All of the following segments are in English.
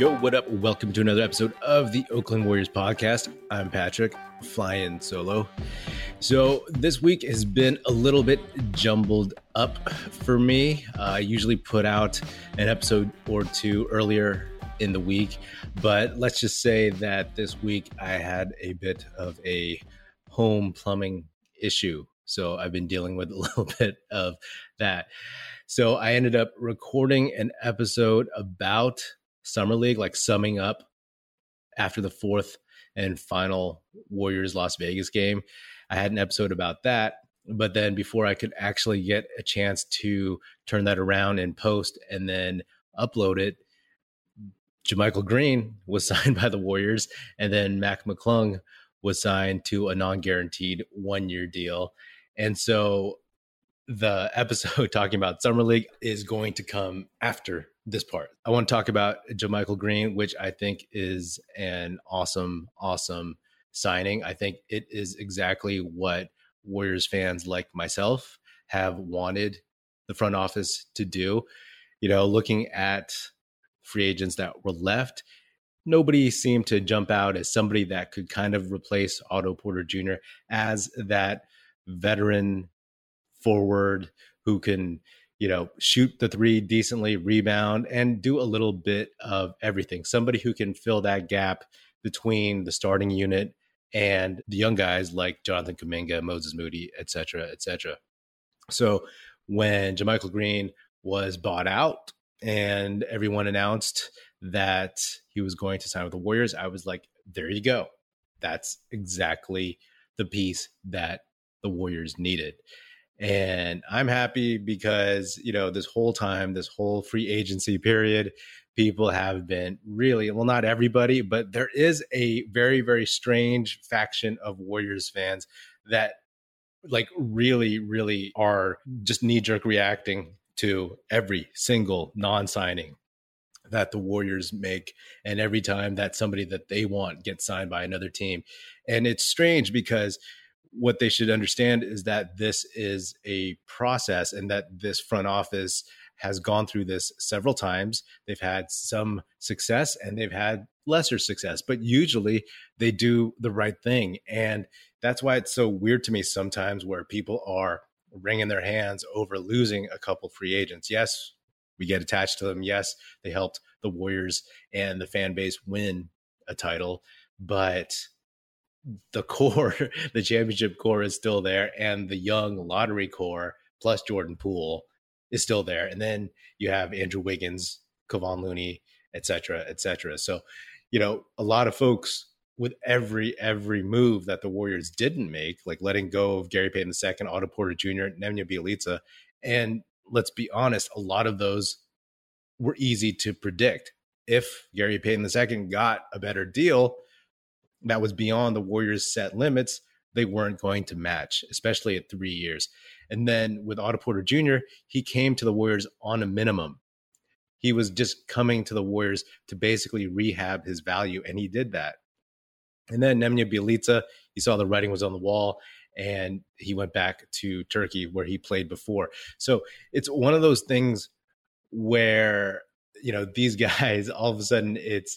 Yo, what up? Welcome to another episode of the Oakland Warriors podcast. I'm Patrick, flying solo. So this week has been a little bit jumbled up for me. I usually put out an episode or two earlier in the week, but let's just say that this week I had a bit of a home plumbing issue. So I've been dealing with a little bit of that. So I ended up recording an episode about Summer League, like summing up after the fourth and final Warriors Las Vegas game. I had an episode about that, but then before I could actually get a chance to turn that around and post and then upload it, JaMychal Green was signed by the Warriors, and then Mac McClung was signed to a non-guaranteed one-year deal. And so the episode talking about Summer League is going to come after this part. I want to talk about JaMychal Green, which I think is an awesome signing. I think it is exactly what Warriors fans like myself have wanted the front office to do. You know, looking at free agents that were left, nobody seemed to jump out as somebody that could kind of replace Otto Porter Jr. as that veteran forward who can, you know, shoot the three decently, rebound, and do a little bit of everything. Somebody who can fill that gap between the starting unit and the young guys like Jonathan Kuminga, Moses Moody, et cetera, et cetera. So when JaMychal Green was bought out and everyone announced that he was going to sign with the Warriors, I was like, there you go. That's exactly the piece that the Warriors needed. And I'm happy because, you know, this whole time, this whole free agency period, people have been really, well, not everybody, but there is a very, very strange faction of Warriors fans that like really are just knee-jerk reacting to every single non-signing that the Warriors make. And every time that somebody that they want gets signed by another team. And it's strange because what they should understand is that this is a process and that this front office has gone through this several times. They've had some success and they've had lesser success, but usually they do the right thing. And that's why it's so weird to me sometimes where people are wringing their hands over losing a couple free agents. Yes, we get attached to them. Yes, they helped the Warriors and the fan base win a title, but the core, the championship core is still there, and the young lottery core plus Jordan Poole is still there. And then you have Andrew Wiggins, Kevon Looney, et cetera, et cetera. So, you know, a lot of folks with every move that the Warriors didn't make, like letting go of Gary Payton II, Otto Porter Jr., Nemanja Bjelica. And let's be honest, a lot of those were easy to predict. If Gary Payton II got a better deal that was beyond the Warriors' set limits, they weren't going to match, especially at 3 years. And then with Otto Porter Jr., he came to the Warriors on a minimum. He was just coming to the Warriors to basically rehab his value, and he did that. And then Nemanja Bjelica, he saw the writing was on the wall, and he went back to Turkey where he played before. So it's one of those things where, you know, these guys, all of a sudden it's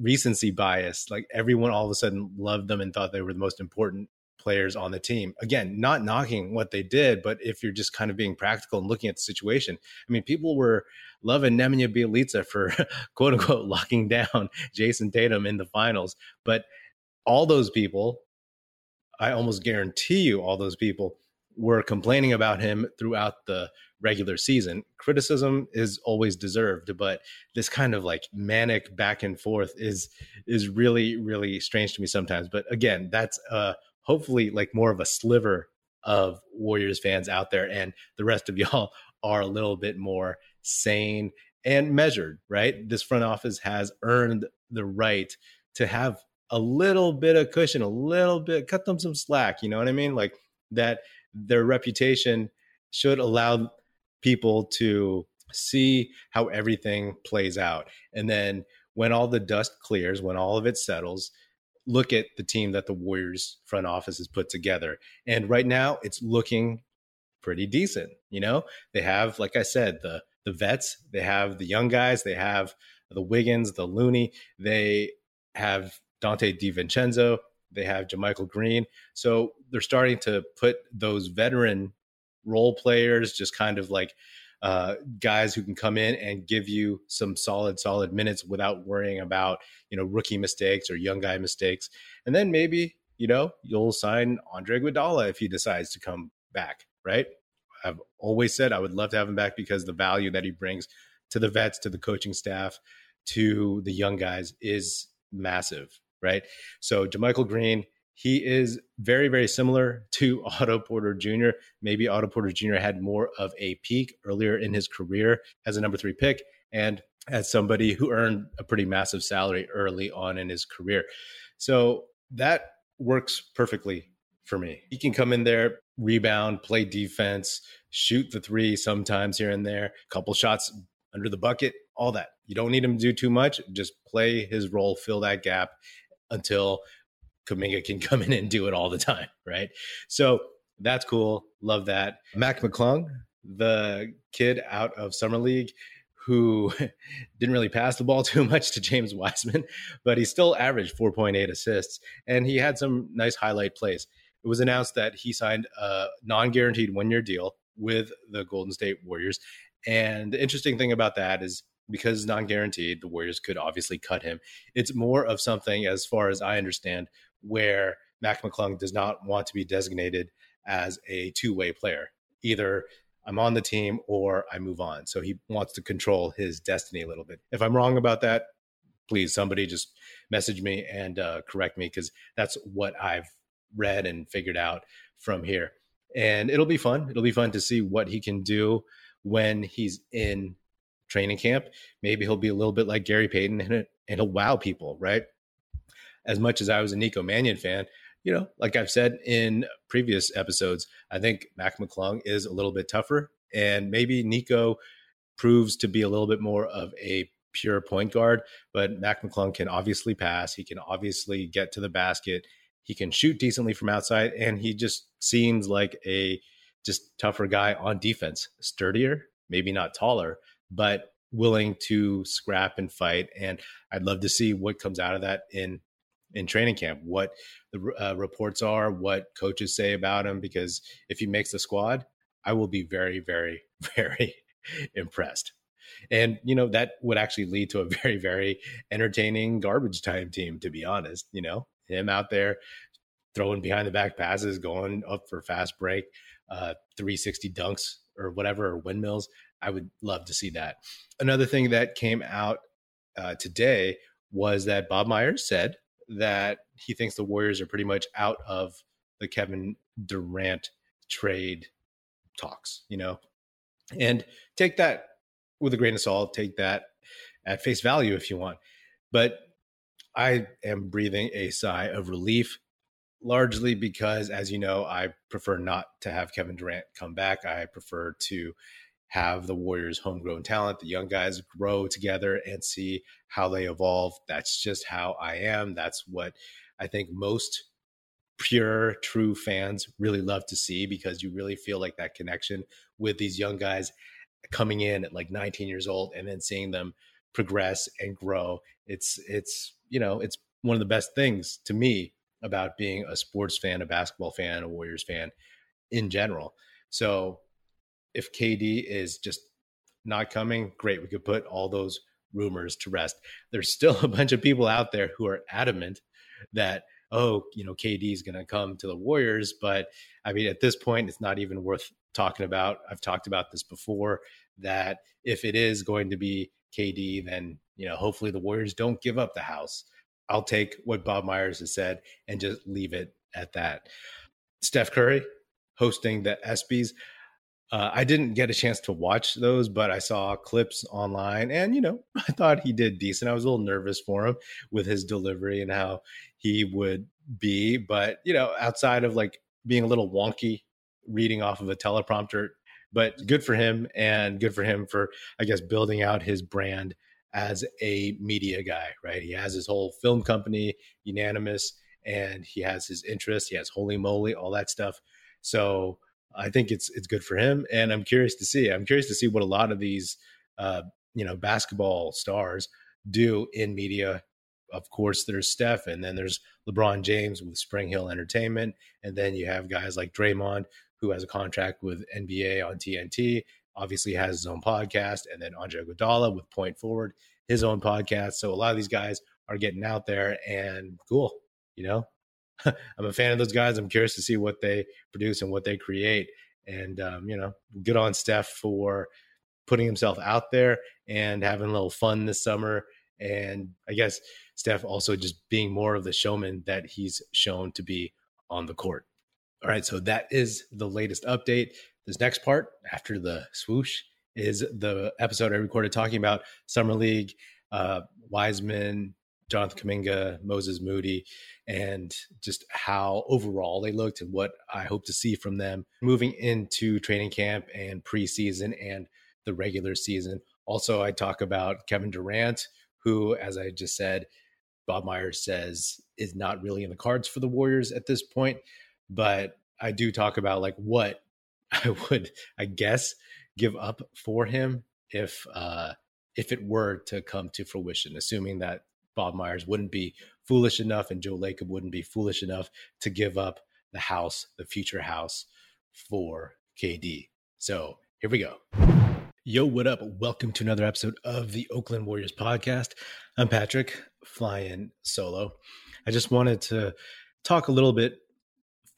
recency bias. Like everyone all of a sudden loved them and thought they were the most important players on the team. Again, not knocking what they did, but if you're just kind of being practical and looking at the situation, I mean, people were loving Nemanja Bjelica for quote unquote locking down Jason Tatum in the finals. But all those people, I almost guarantee you all those people were complaining about him throughout the regular season. Criticism is always deserved, but this kind of like manic back and forth is really strange to me sometimes. But again, that's hopefully like more of a sliver of Warriors fans out there, and the rest of y'all are a little bit more sane and measured, right? This front office has earned the right to have a little bit of cushion, a little bit, cut them some slack, you know what I mean? Like that their reputation should allow people to see how everything plays out. And then when all the dust clears, when all of it settles, look at the team that the Warriors front office has put together. And right now it's looking pretty decent. You know, they have, like I said, the vets, they have the young guys, they have the Wiggins, the Looney. They have Dante DiVincenzo. They have JaMychal Green. So they're starting to put those veteran role players, just kind of like guys who can come in and give you some solid minutes without worrying about, rookie mistakes or young guy mistakes. And then maybe, you'll sign Andre Iguodala if he decides to come back, right? I've always said I would love to have him back because the value that he brings to the vets, to the coaching staff, to the young guys is massive, right? So JaMychal Green, he is very, very similar to Otto Porter Jr. Maybe Otto Porter Jr. had more of a peak earlier in his career as a number 3 pick and as somebody who earned a pretty massive salary early on in his career. So that works perfectly for me. He can come in there, rebound, play defense, shoot the 3 sometimes here and there, couple shots under the bucket, all that. You don't need him to do too much. Just play his role, fill that gap until Kuminga can come in and do it all the time, right? So that's cool. Love that. Mac McClung, the kid out of Summer League who didn't really pass the ball too much to James Wiseman, but he still averaged 4.8 assists, and he had some nice highlight plays. It was announced that he signed a non-guaranteed 1-year deal with the Golden State Warriors. And the interesting thing about that is because it's non-guaranteed, the Warriors could obviously cut him. It's more of something, as far as I understand, where Mac McClung does not want to be designated as a two-way player. Either I'm on the team or I move on. So he wants to control his destiny a little bit. If I'm wrong about that, please, somebody just message me and correct me, because that's what I've read and figured out from here. And it'll be fun. It'll be fun to see what he can do when he's in training camp. Maybe he'll be a little bit like Gary Payton and he'll wow people, right? As much as I was a Nico Mannion fan, like I've said in previous episodes, I think Mac McClung is a little bit tougher, and maybe Nico proves to be a little bit more of a pure point guard, but Mac McClung can obviously pass. He can obviously get to the basket. He can shoot decently from outside, and he just seems like a just tougher guy on defense, sturdier, maybe not taller, but willing to scrap and fight. And I'd love to see what comes out of that in training camp, what the reports are, what coaches say about him, because if he makes the squad, I will be very, very, very impressed. And, that would actually lead to a very, very entertaining garbage time team, to be honest, him out there throwing behind the back passes, going up for fast break, 360 dunks or whatever, or windmills. I would love to see that. Another thing that came out today was that Bob Myers said that he thinks the Warriors are pretty much out of the Kevin Durant trade talks, and take that with a grain of salt, take that at face value if you want. But I am breathing a sigh of relief, largely because, as you know, I prefer not to have Kevin Durant come back. I prefer to have the Warriors' homegrown talent, the young guys, grow together and see how they evolve. That's just how I am. That's what I think most pure, true fans really love to see, because you really feel like that connection with these young guys coming in at like 19 years old and then seeing them progress and grow. It's one of the best things to me about being a sports fan, a basketball fan, a Warriors fan in general. So if KD is just not coming, great. We could put all those rumors to rest. There's still a bunch of people out there who are adamant that, KD is going to come to the Warriors. But I mean, at this point, it's not even worth talking about. I've talked about this before, that if it is going to be KD, then, hopefully the Warriors don't give up the house. I'll take what Bob Myers has said and just leave it at that. Steph Curry hosting the ESPYs. I didn't get a chance to watch those, but I saw clips online and, I thought he did decent. I was a little nervous for him with his delivery and how he would be. But, outside of like being a little wonky, reading off of a teleprompter, but good for him, and good for him for, I guess, building out his brand as a media guy, right? He has his whole film company, Unanimous, and he has his interests. He has Holy Moly, all that stuff. So I think it's good for him. And I'm curious to see what a lot of these, basketball stars do in media. Of course, there's Steph, and then there's LeBron James with Spring Hill Entertainment. And then you have guys like Draymond, who has a contract with NBA on TNT, obviously has his own podcast. And then Andre Iguodala with Point Forward, his own podcast. So a lot of these guys are getting out there, and cool, you know, I'm a fan of those guys. I'm curious to see what they produce and what they create. And, you know, good on Steph for putting himself out there and having a little fun this summer. And I guess Steph also just being more of the showman that he's shown to be on the court. All right, so that is the latest update. This next part, after the swoosh, is the episode I recorded talking about Summer League, Wiseman, Jonathan Kuminga, Moses Moody, and just how overall they looked and what I hope to see from them moving into training camp and preseason and the regular season. Also, I talk about Kevin Durant, who, as I just said, Bob Myers says is not really in the cards for the Warriors at this point. But I do talk about like what I would, I guess, give up for him if it were to come to fruition, assuming that Bob Myers wouldn't be foolish enough and Joe Lacob wouldn't be foolish enough to give up the house, the future house, for KD. So here we go. Yo, what up? Welcome to another episode of the Oakland Warriors podcast. I'm Patrick, flying solo. I just wanted to talk a little bit,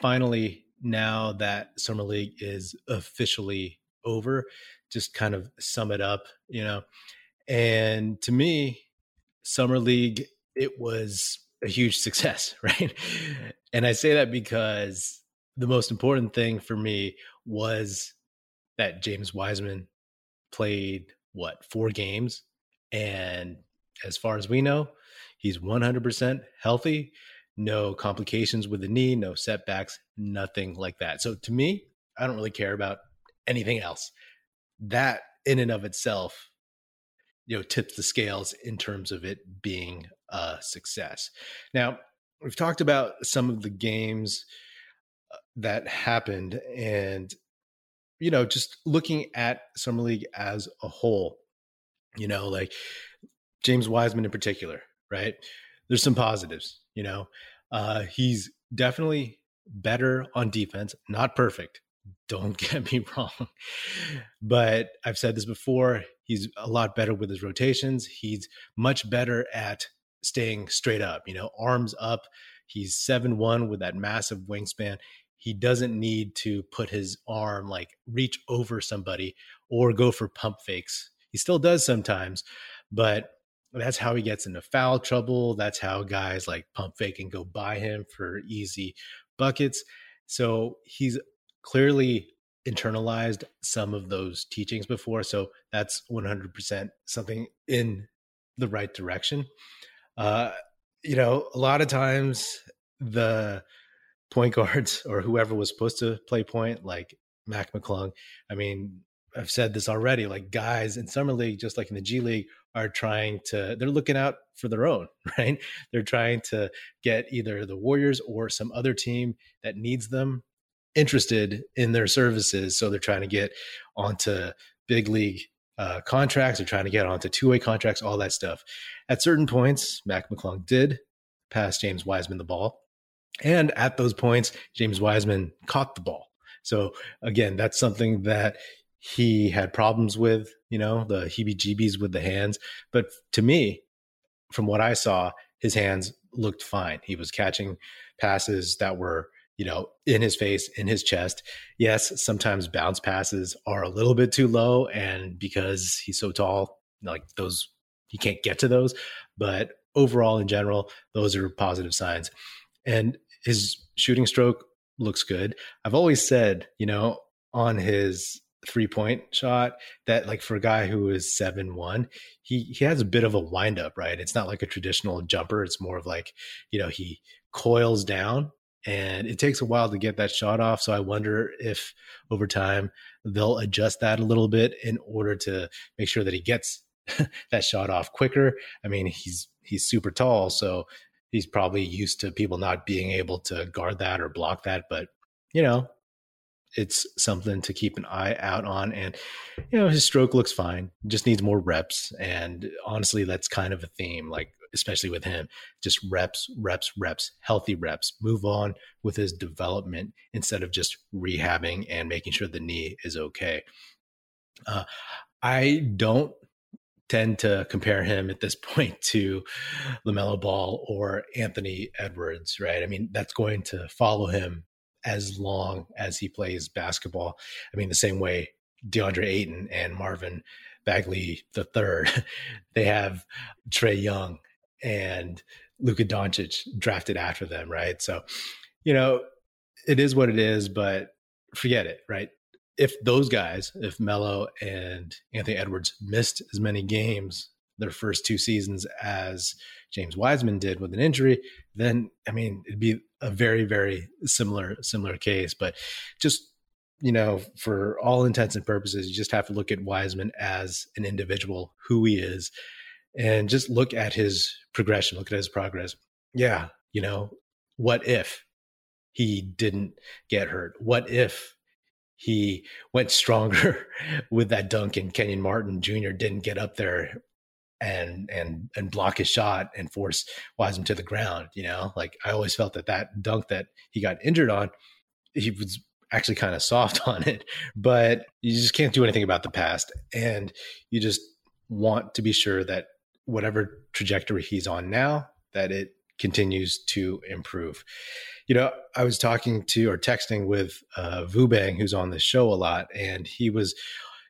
finally, now that Summer League is officially over, just kind of sum it up, you know. And to me, Summer League, it was a huge success, right? And I say that because the most important thing for me was that James Wiseman played, what, 4 games? And as far as we know, he's 100% healthy, no complications with the knee, no setbacks, nothing like that. So to me, I don't really care about anything else. That in and of itself, you know, tips the scales in terms of it being a success. Now, we've talked about some of the games that happened and, you know, just looking at Summer League as a whole, you know, like James Wiseman in particular, right? There's some positives, you know, he's definitely better on defense, not perfect. Don't get me wrong, but I've said this before. He's a lot better with his rotations. He's much better at staying straight up, you know, arms up. He's 7'1" with that massive wingspan. He doesn't need to put his arm, like reach over somebody or go for pump fakes. He still does sometimes, but that's how he gets into foul trouble. That's how guys like pump fake and go by him for easy buckets. So he's clearly internalized some of those teachings before. So that's 100% something in the right direction. You know, a lot of times the point guards or whoever was supposed to play point, like Mac McClung, I mean, I've said this already, like guys in Summer League, just like in the G League, are trying to, they're looking out for their own, right? They're trying to get either the Warriors or some other team that needs them interested in their services. So they're trying to get onto big league contracts. They're trying to get onto two-way contracts, all that stuff. At certain points, Mac McClung did pass James Wiseman the ball. And at those points, James Wiseman caught the ball. So again, that's something that he had problems with, you know, the heebie-jeebies with the hands. But to me, from what I saw, his hands looked fine. He was catching passes that were, you know, in his face, in his chest. Yes, sometimes bounce passes are a little bit too low. And because he's so tall, like those, he can't get to those. But overall, in general, those are positive signs. And his shooting stroke looks good. I've always said, you know, on his 3-point shot that, like, for a guy who is 7'1", he has a bit of a wind up, right? It's not like a traditional jumper. It's more of like, you know, he coils down. And it takes a while to get that shot off. So I wonder if over time they'll adjust that a little bit in order to make sure that he gets that shot off quicker. I mean, he's super tall, so he's probably used to people not being able to guard that or block that. But, you know, it's something to keep an eye out on. And, you know, his stroke looks fine, just needs more reps. And honestly, that's kind of a theme, like, especially with him, just reps, healthy reps, move on with his development instead of just rehabbing and making sure the knee is okay. I don't tend to compare him at this point to LaMelo Ball or Anthony Edwards, right? I mean, that's going to follow him as long as he plays basketball. I mean, the same way DeAndre Ayton and Marvin Bagley III, they have Trae Young and Luka Doncic drafted after them, right? So, you know, it is what it is, but forget it, right? If those guys, if Melo and Anthony Edwards missed as many games their first two seasons as James Wiseman did with an injury, then, I mean, it'd be a very, very similar case. But just, you know, for all intents and purposes, you just have to look at Wiseman as an individual, who he is, and just look at his progression, look at his progress. Yeah, you know, what if he didn't get hurt? What if he went stronger with that dunk and Kenyon Martin Jr. didn't get up there and block his shot and force Wiseman to the ground? You know, like, I always felt that dunk that he got injured on, he was actually kind of soft on it, but you just can't do anything about the past. And you just want to be sure that whatever trajectory he's on now, that it continues to improve. You know, I was talking to or texting with Vubang, who's on the show a lot, and he was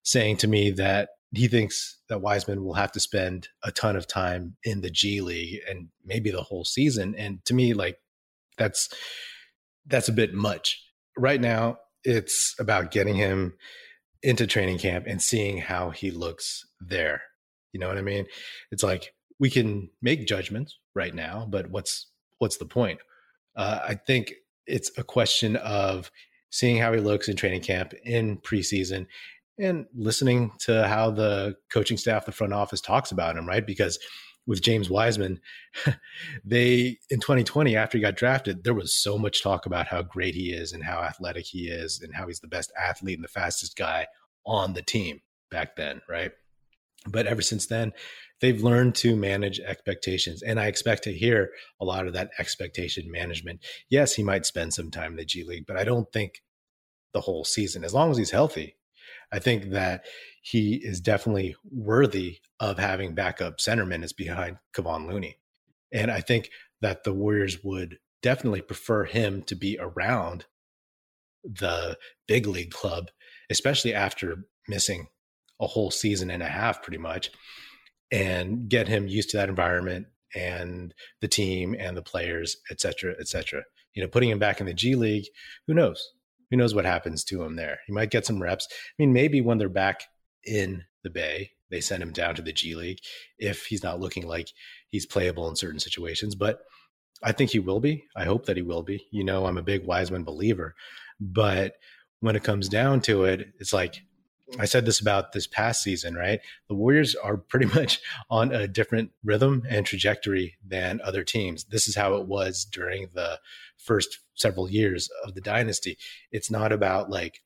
saying to me that he thinks that Wiseman will have to spend a ton of time in the G League and maybe the whole season. And to me, like, that's a bit much. Right now, it's about getting him into training camp and seeing how he looks there. You know what I mean? It's like, we can make judgments right now, but what's the point? I think it's a question of seeing how he looks in training camp, in preseason, and listening to how the coaching staff, the front office, talks about him, right? Because with James Wiseman, in 2020, after he got drafted, there was so much talk about how great he is and how athletic he is and how he's the best athlete and the fastest guy on the team back then, right? But ever since then, they've learned to manage expectations. And I expect to hear a lot of that expectation management. Yes, he might spend some time in the G League, but I don't think the whole season, as long as he's healthy. I think that he is definitely worthy of having backup center minutes behind Kevon Looney. And I think that the Warriors would definitely prefer him to be around the big league club, especially after missing a whole season and a half pretty much, and get him used to that environment and the team and the players, et cetera, et cetera. You know, putting him back in the G League, who knows? Who knows what happens to him there? He might get some reps. I mean, maybe when they're back in the Bay, they send him down to the G League if he's not looking like he's playable in certain situations. But I think he will be. I hope that he will be. You know, I'm a big Wiseman believer. But when it comes down to it, it's like, I said this about this past season, right? The Warriors are pretty much on a different rhythm and trajectory than other teams. This is how it was during the first several years of the dynasty. It's not about like,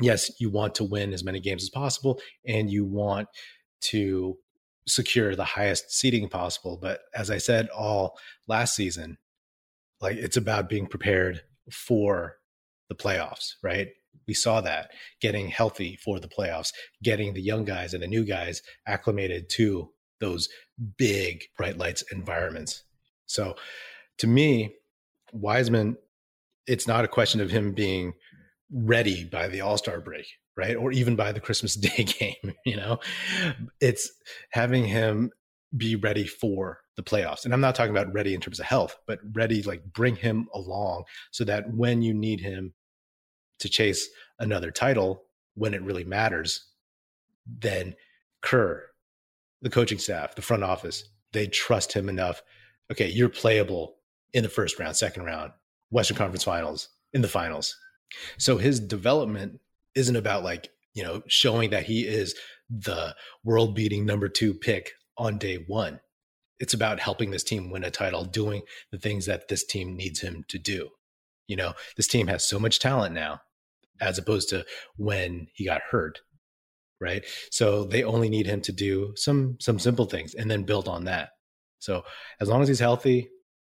yes, you want to win as many games as possible and you want to secure the highest seeding possible. But as I said all last season, like, it's about being prepared for the playoffs, right? We saw that getting healthy for the playoffs, getting the young guys and the new guys acclimated to those big bright lights environments. So to me, Wiseman, it's not a question of him being ready by the All-Star break, right? Or even by the Christmas Day game, you know, it's having him be ready for the playoffs. And I'm not talking about ready in terms of health, but ready, like, bring him along so that when you need him to chase another title when it really matters, then Kerr, the coaching staff, the front office, they trust him enough. Okay, you're playable in the first round, second round, Western Conference Finals, in the finals. So his development isn't about, like, you know, showing that he is the world-beating number 2 pick on day one. It's about helping this team win a title, doing the things that this team needs him to do. You know, this team has so much talent now. as opposed to when he got hurt, right? So they only need him to do some simple things and then build on that. So as long as he's healthy,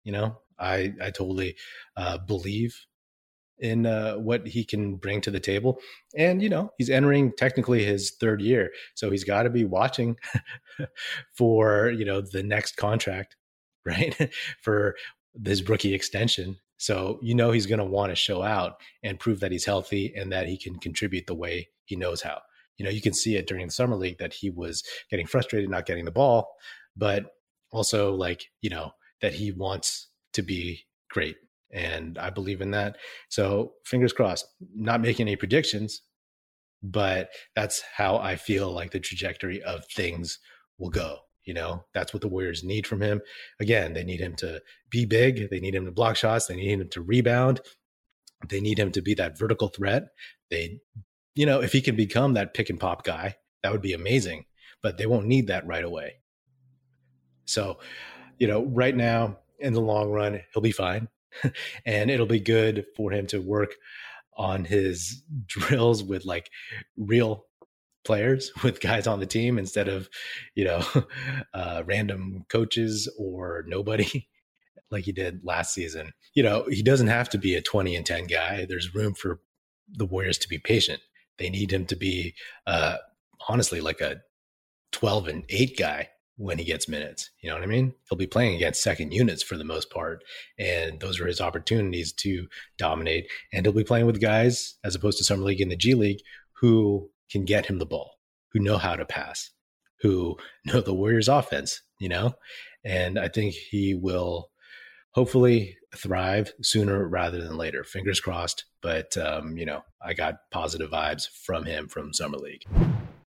you know, I totally believe in what he can bring to the table. And, you know, he's entering technically his third year. So he's got to be watching for, you know, the next contract, right? For his rookie extension. So, you know, he's going to want to show out and prove that he's healthy and that he can contribute the way he knows how. You know, you can see it during the summer league that he was getting frustrated, not getting the ball, but also like, you know, that he wants to be great. And I believe in that. So fingers crossed, not making any predictions, but that's how I feel like the trajectory of things will go. You know, that's what the Warriors need from him. Again, they need him to be big. They need him to block shots. They need him to rebound. They need him to be that vertical threat. They, you know, if he can become that pick and pop guy, that would be amazing, but they won't need that right away. So, you know, right now in the long run, he'll be fine. And it'll be good for him to work on his drills with like real players, with guys on the team instead of, you know, random coaches or nobody like he did last season. You know, he doesn't have to be a 20 and 10 guy. There's room for the Warriors to be patient. They need him to be honestly like a 12 and 8 guy. When he gets minutes, you know what I mean? He'll be playing against second units for the most part. And those are his opportunities to dominate. And he'll be playing with guys, as opposed to Summer League and the G League, who can get him the ball, who know how to pass, who know the Warriors offense, you know? And I think he will hopefully thrive sooner rather than later. Fingers crossed. But, you know, I got positive vibes from him from Summer League.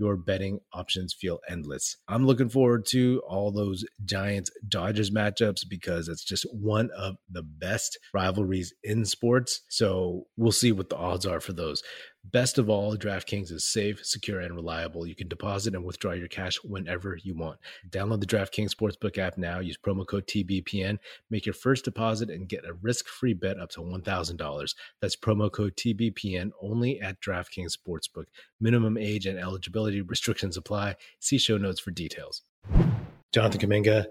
your betting options feel endless. I'm looking forward to all those Giants-Dodgers matchups because it's just one of the best rivalries in sports. So we'll see what the odds are for those. Best of all, DraftKings is safe, secure, and reliable. You can deposit and withdraw your cash whenever you want. Download the DraftKings Sportsbook app now. Use promo code TBPN. Make your first deposit and get a risk-free bet up to $1,000. That's promo code TBPN only at DraftKings Sportsbook. Minimum age and eligibility restrictions apply. See show notes for details. Jonathan Kuminga,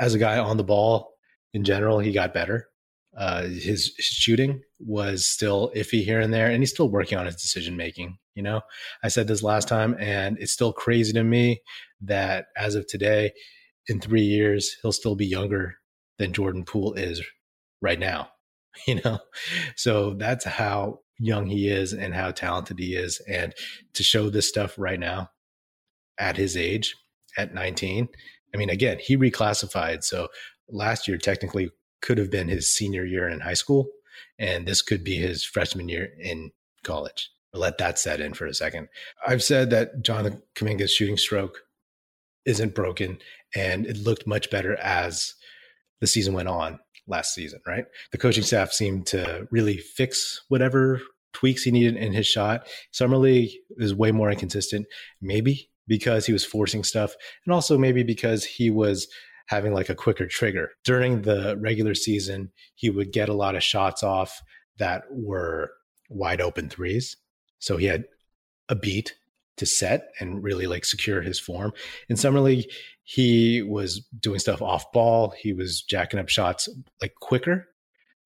as a guy on the ball in general, he got better. His shooting was still iffy here and there, and he's still working on his decision-making. You know, I said this last time, and it's still crazy to me that as of today, in 3 years, he'll still be younger than Jordan Poole is right now, you know? So that's how young he is and how talented he is. And to show this stuff right now at his age, at 19, I mean, again, he reclassified. So last year, technically, could have been his senior year in high school, and this could be his freshman year in college. Let that set in for a second. I've said that Jonathan Kuminga's shooting stroke isn't broken, and it looked much better as the season went on last season, right? The coaching staff seemed to really fix whatever tweaks he needed in his shot. Summer League is way more inconsistent, maybe because he was forcing stuff, and also maybe because he was having like a quicker trigger. During the regular season, he would get a lot of shots off that were wide open threes. So he had a beat to set and really like secure his form. In Summer League, he was doing stuff off ball. He was jacking up shots like quicker,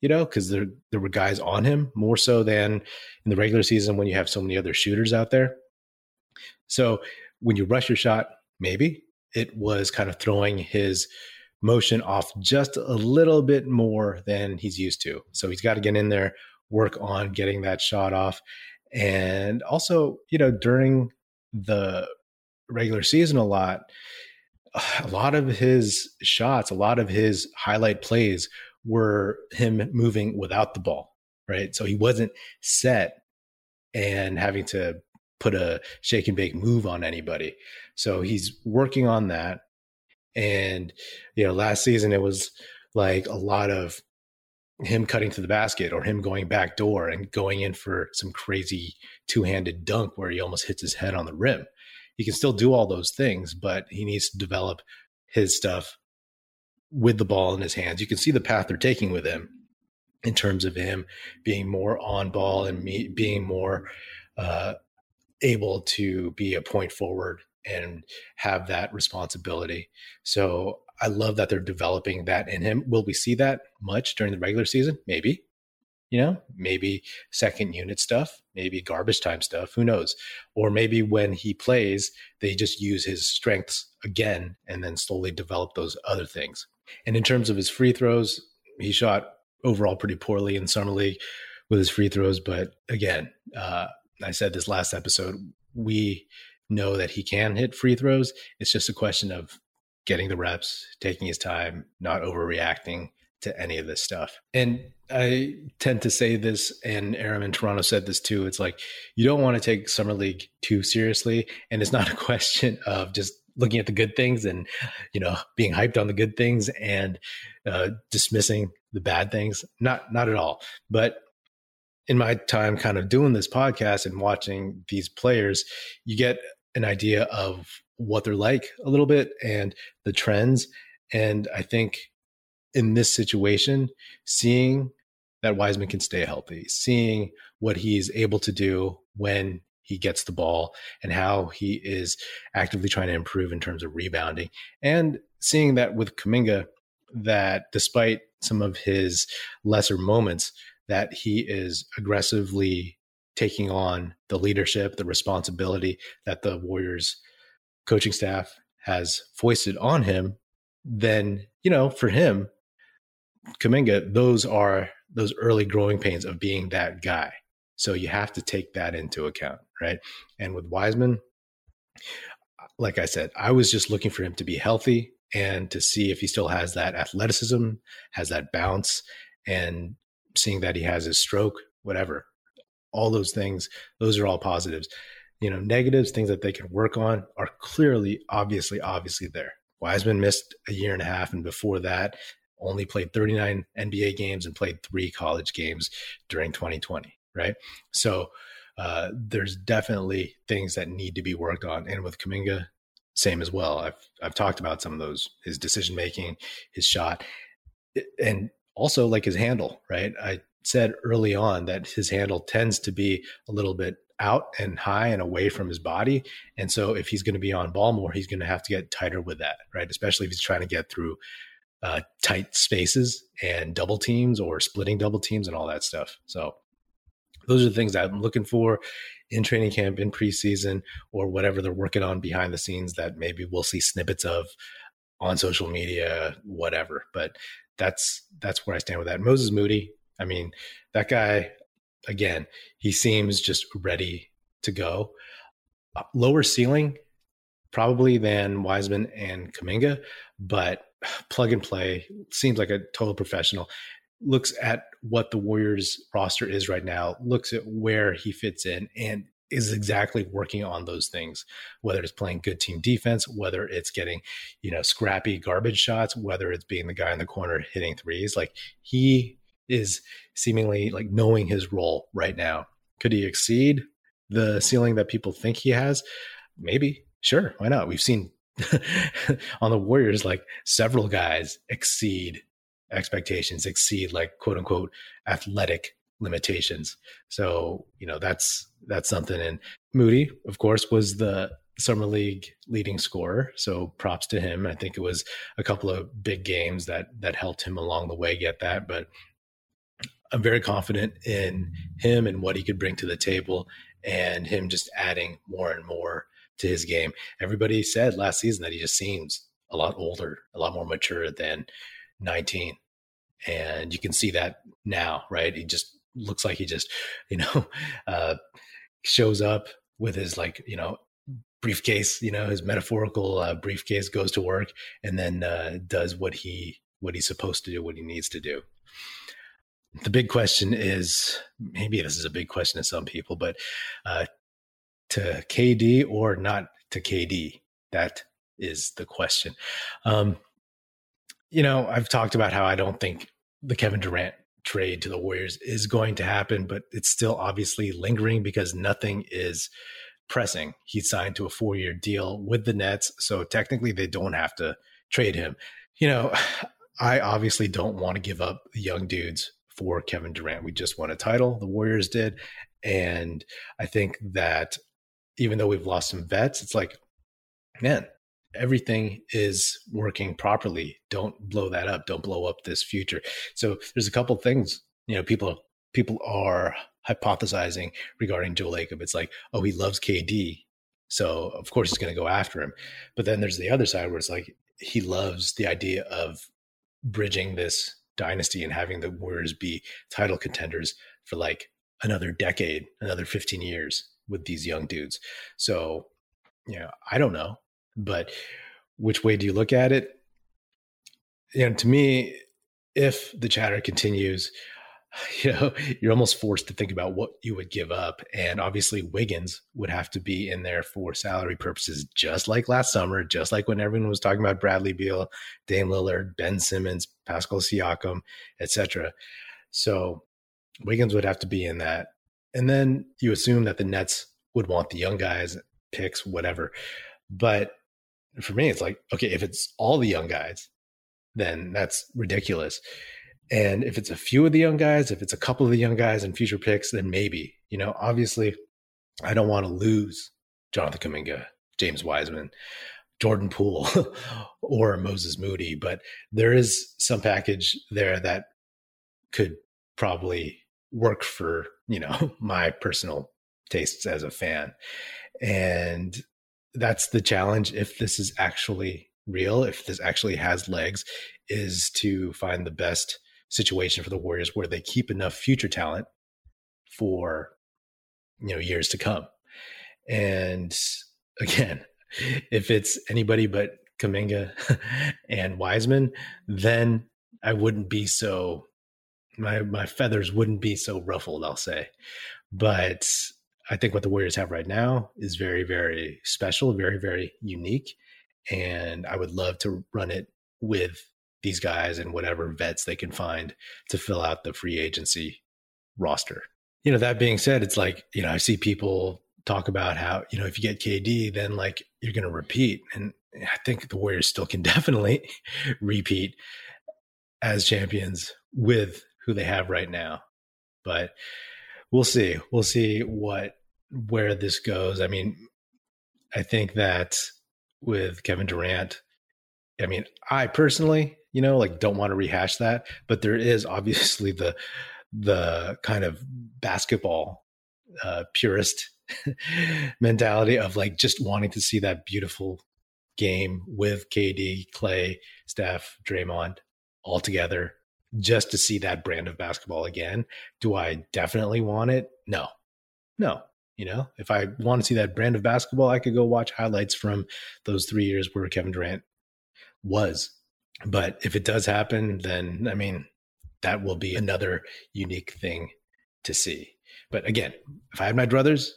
you know, because there were guys on him more so than in the regular season when you have so many other shooters out there. So when you rush your shot, maybe, it was kind of throwing his motion off just a little bit more than he's used to. So he's got to get in there, work on getting that shot off. And also, you know, during the regular season, a lot of his shots, a lot of his highlight plays were him moving without the ball, right? So he wasn't set and having to put a shake and bake move on anybody. So he's working on that. And, you know, last season it was like a lot of him cutting to the basket or him going back door and going in for some crazy two-handed dunk where he almost hits his head on the rim. He can still do all those things, but he needs to develop his stuff with the ball in his hands. You can see the path they're taking with him in terms of him being more on ball and being more able to be a point forward and have that responsibility. So I love that they're developing that in him. Will we see that much during the regular season? Maybe, you know, maybe second unit stuff, maybe garbage time stuff, who knows? Or maybe when he plays, they just use his strengths again and then slowly develop those other things. And in terms of his free throws, he shot overall pretty poorly in Summer League with his free throws. But again, I said this last episode, we know that he can hit free throws. It's just a question of getting the reps, taking his time, not overreacting to any of this stuff. And I tend to say this, and Aram in Toronto said this too. It's like, you don't want to take Summer League too seriously. And it's not a question of just looking at the good things and, you know, being hyped on the good things and dismissing the bad things. Not at all. But in my time kind of doing this podcast and watching these players, you get an idea of what they're like a little bit and the trends. And I think in this situation, seeing that Wiseman can stay healthy, seeing what he's able to do when he gets the ball and how he is actively trying to improve in terms of rebounding, and seeing that with Kuminga, that despite some of his lesser moments, that he is aggressively taking on the leadership, the responsibility that the Warriors coaching staff has foisted on him, then, you know, for him, Kuminga, those are those early growing pains of being that guy. So you have to take that into account, right? And with Wiseman, like I said, I was just looking for him to be healthy and to see if he still has that athleticism, has that bounce, and seeing that he has his stroke, whatever. All those things, those are all positives. You know, negatives, things that they can work on are clearly, obviously there. Wiseman missed a year and a half, and before that, only played 39 NBA games and played 3 college games during 2020, right? So there's definitely things that need to be worked on. And with Kuminga, same as well. I've talked about some of those, his decision-making, his shot, and also like his handle, right? I said early on that his handle tends to be a little bit out and high and away from his body. And so if he's going to be on ball more, he's going to have to get tighter with that, right? Especially if he's trying to get through tight spaces and double teams or splitting double teams and all that stuff. So those are the things that I'm looking for in training camp, in preseason, or whatever they're working on behind the scenes that maybe we'll see snippets of on social media, whatever. But that's where I stand with that. Moses Moody, I mean, that guy, again, he seems just ready to go. Lower ceiling probably than Wiseman and Kuminga, but plug and play, seems like a total professional. Looks at what the Warriors roster is right now, looks at where he fits in, and is exactly working on those things, whether it's playing good team defense, whether it's getting, you know, scrappy garbage shots, whether it's being the guy in the corner hitting threes. Like, he is seemingly like knowing his role right now. Could he exceed the ceiling that people think he has? Maybe. Sure. Why not? We've seen on the Warriors, like, several guys exceed expectations, exceed like quote unquote athletic limitations. So, you know, that's something. And Moody, of course, was the Summer League leading scorer. So props to him. I think it was a couple of big games that helped him along the way get that, but I'm very confident in him and what he could bring to the table, and him just adding more and more to his game. Everybody said last season that he just seems a lot older, a lot more mature than 19. And you can see that now, right? He just looks like he just, you know, shows up with his, like, you know, briefcase, you know, his metaphorical briefcase, goes to work, and then does what he's supposed to do, what he needs to do. The big question is, maybe this is a big question to some people, but to KD or not to KD, that is the question. You know, I've talked about how I don't think the Kevin Durant trade to the Warriors is going to happen, but it's still obviously lingering because nothing is pressing. He signed to a 4-year deal with the Nets, so technically they don't have to trade him. You know, I obviously don't want to give up the young dudes for Kevin Durant. We just won a title, the Warriors did. And I think that even though we've lost some vets, it's like, man, everything is working properly. Don't blow that up. Don't blow up this future. So there's a couple things, you know, people are hypothesizing regarding Joe Lacob. It's like, oh, he loves KD, so of course he's going to go after him. But then there's the other side where it's like, he loves the idea of bridging this dynasty and having the Warriors be title contenders for like another decade, another 15 years with these young dudes. So, you know, I don't know, but which way do you look at it? You know, to me, if the chatter continues, you know, you're almost forced to think about what you would give up. And obviously Wiggins would have to be in there for salary purposes, just like last summer, just like when everyone was talking about Bradley Beal, Dame Lillard, Ben Simmons, Pascal Siakam, etc. So Wiggins would have to be in that. And then you assume that the Nets would want the young guys, picks, whatever. But for me, it's like, okay, if it's all the young guys, then that's ridiculous. And if it's a few of the young guys, if it's a couple of the young guys and future picks, then maybe, you know, obviously I don't want to lose Jonathan Kuminga, James Wiseman, Jordan Poole, or Moses Moody, but there is some package there that could probably work for, you know, my personal tastes as a fan. And that's the challenge. If this is actually real, if this actually has legs, is to find the best situation for the Warriors where they keep enough future talent for, you know, years to come. And again, if it's anybody but Kuminga and Wiseman, then I wouldn't be so, my feathers wouldn't be so ruffled, I'll say. But I think what the Warriors have right now is very, very special, very, very unique. And I would love to run it with these guys and whatever vets they can find to fill out the free agency roster. You know, that being said, it's like, you know, I see people talk about how, you know, if you get KD, then like you're going to repeat. And I think the Warriors still can definitely repeat as champions with who they have right now. But we'll see. We'll see where this goes. I mean, I think that with Kevin Durant, I mean, I personally, you know, like don't want to rehash that, but there is obviously the kind of basketball purist mentality of like just wanting to see that beautiful game with KD, Klay, Steph, Draymond all together, just to see that brand of basketball again. Do I definitely want it? No. You know, if I want to see that brand of basketball, I could go watch highlights from those 3 years where Kevin Durant was. But if it does happen, then, I mean, that will be another unique thing to see. But again, if I had my druthers,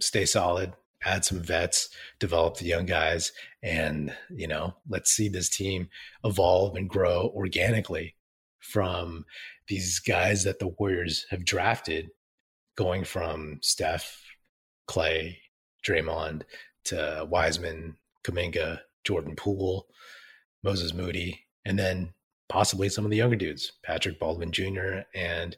stay solid, add some vets, develop the young guys, and, you know, let's see this team evolve and grow organically from these guys that the Warriors have drafted, going from Steph, Klay, Draymond to Wiseman, Kuminga, Jordan Poole, Moses Moody, and then possibly some of the younger dudes, Patrick Baldwin Jr. and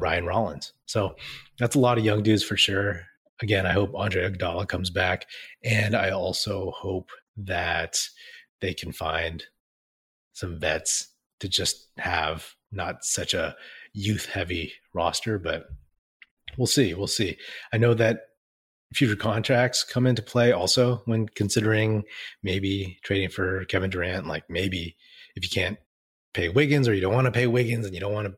Ryan Rollins. So that's a lot of young dudes for sure. Again, I hope Andre Iguodala comes back, and I also hope that they can find some vets to just have not such a youth-heavy roster, but we'll see. I know that future contracts come into play also when considering maybe trading for Kevin Durant. Like maybe if you can't pay Wiggins, or you don't want to pay Wiggins and you don't want to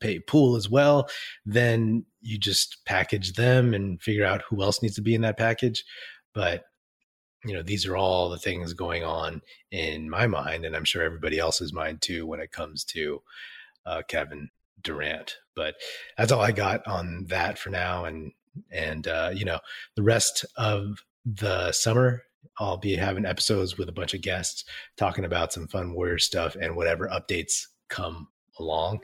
pay Poole as well, then you just package them and figure out who else needs to be in that package. But, you know, these are all the things going on in my mind, and I'm sure everybody else's mind too, when it comes to Kevin Durant. But that's all I got on that for now. And you know, the rest of the summer, I'll be having episodes with a bunch of guests talking about some fun Warrior stuff and whatever updates come along.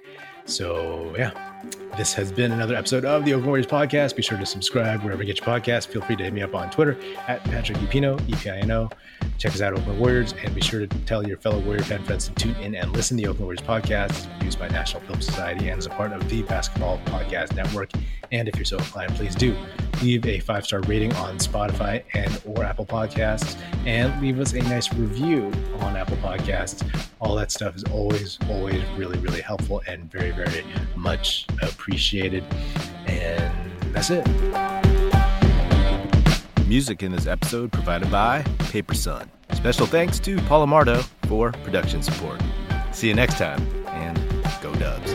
So yeah, this has been another episode of the Oakland Warriors podcast. Be sure to subscribe wherever you get your podcast. Feel free to hit me up on Twitter at Patrick Epino, E-P-I-N-O. Check us out, Oakland Warriors, and be sure to tell your fellow Warrior fan friends to tune in and listen. The Oakland Warriors podcast is produced by National Film Society and is a part of the Basketball Podcast Network. And if you're so inclined, please do leave a 5-star rating on Spotify and or Apple Podcasts, and leave us a nice review on Apple Podcasts. All that stuff is always really, really helpful and very, very much appreciated. And that's it. Music in this episode provided by Paper Sun. Special thanks to Paul Amardo for production support. See you next time, and go Dubs.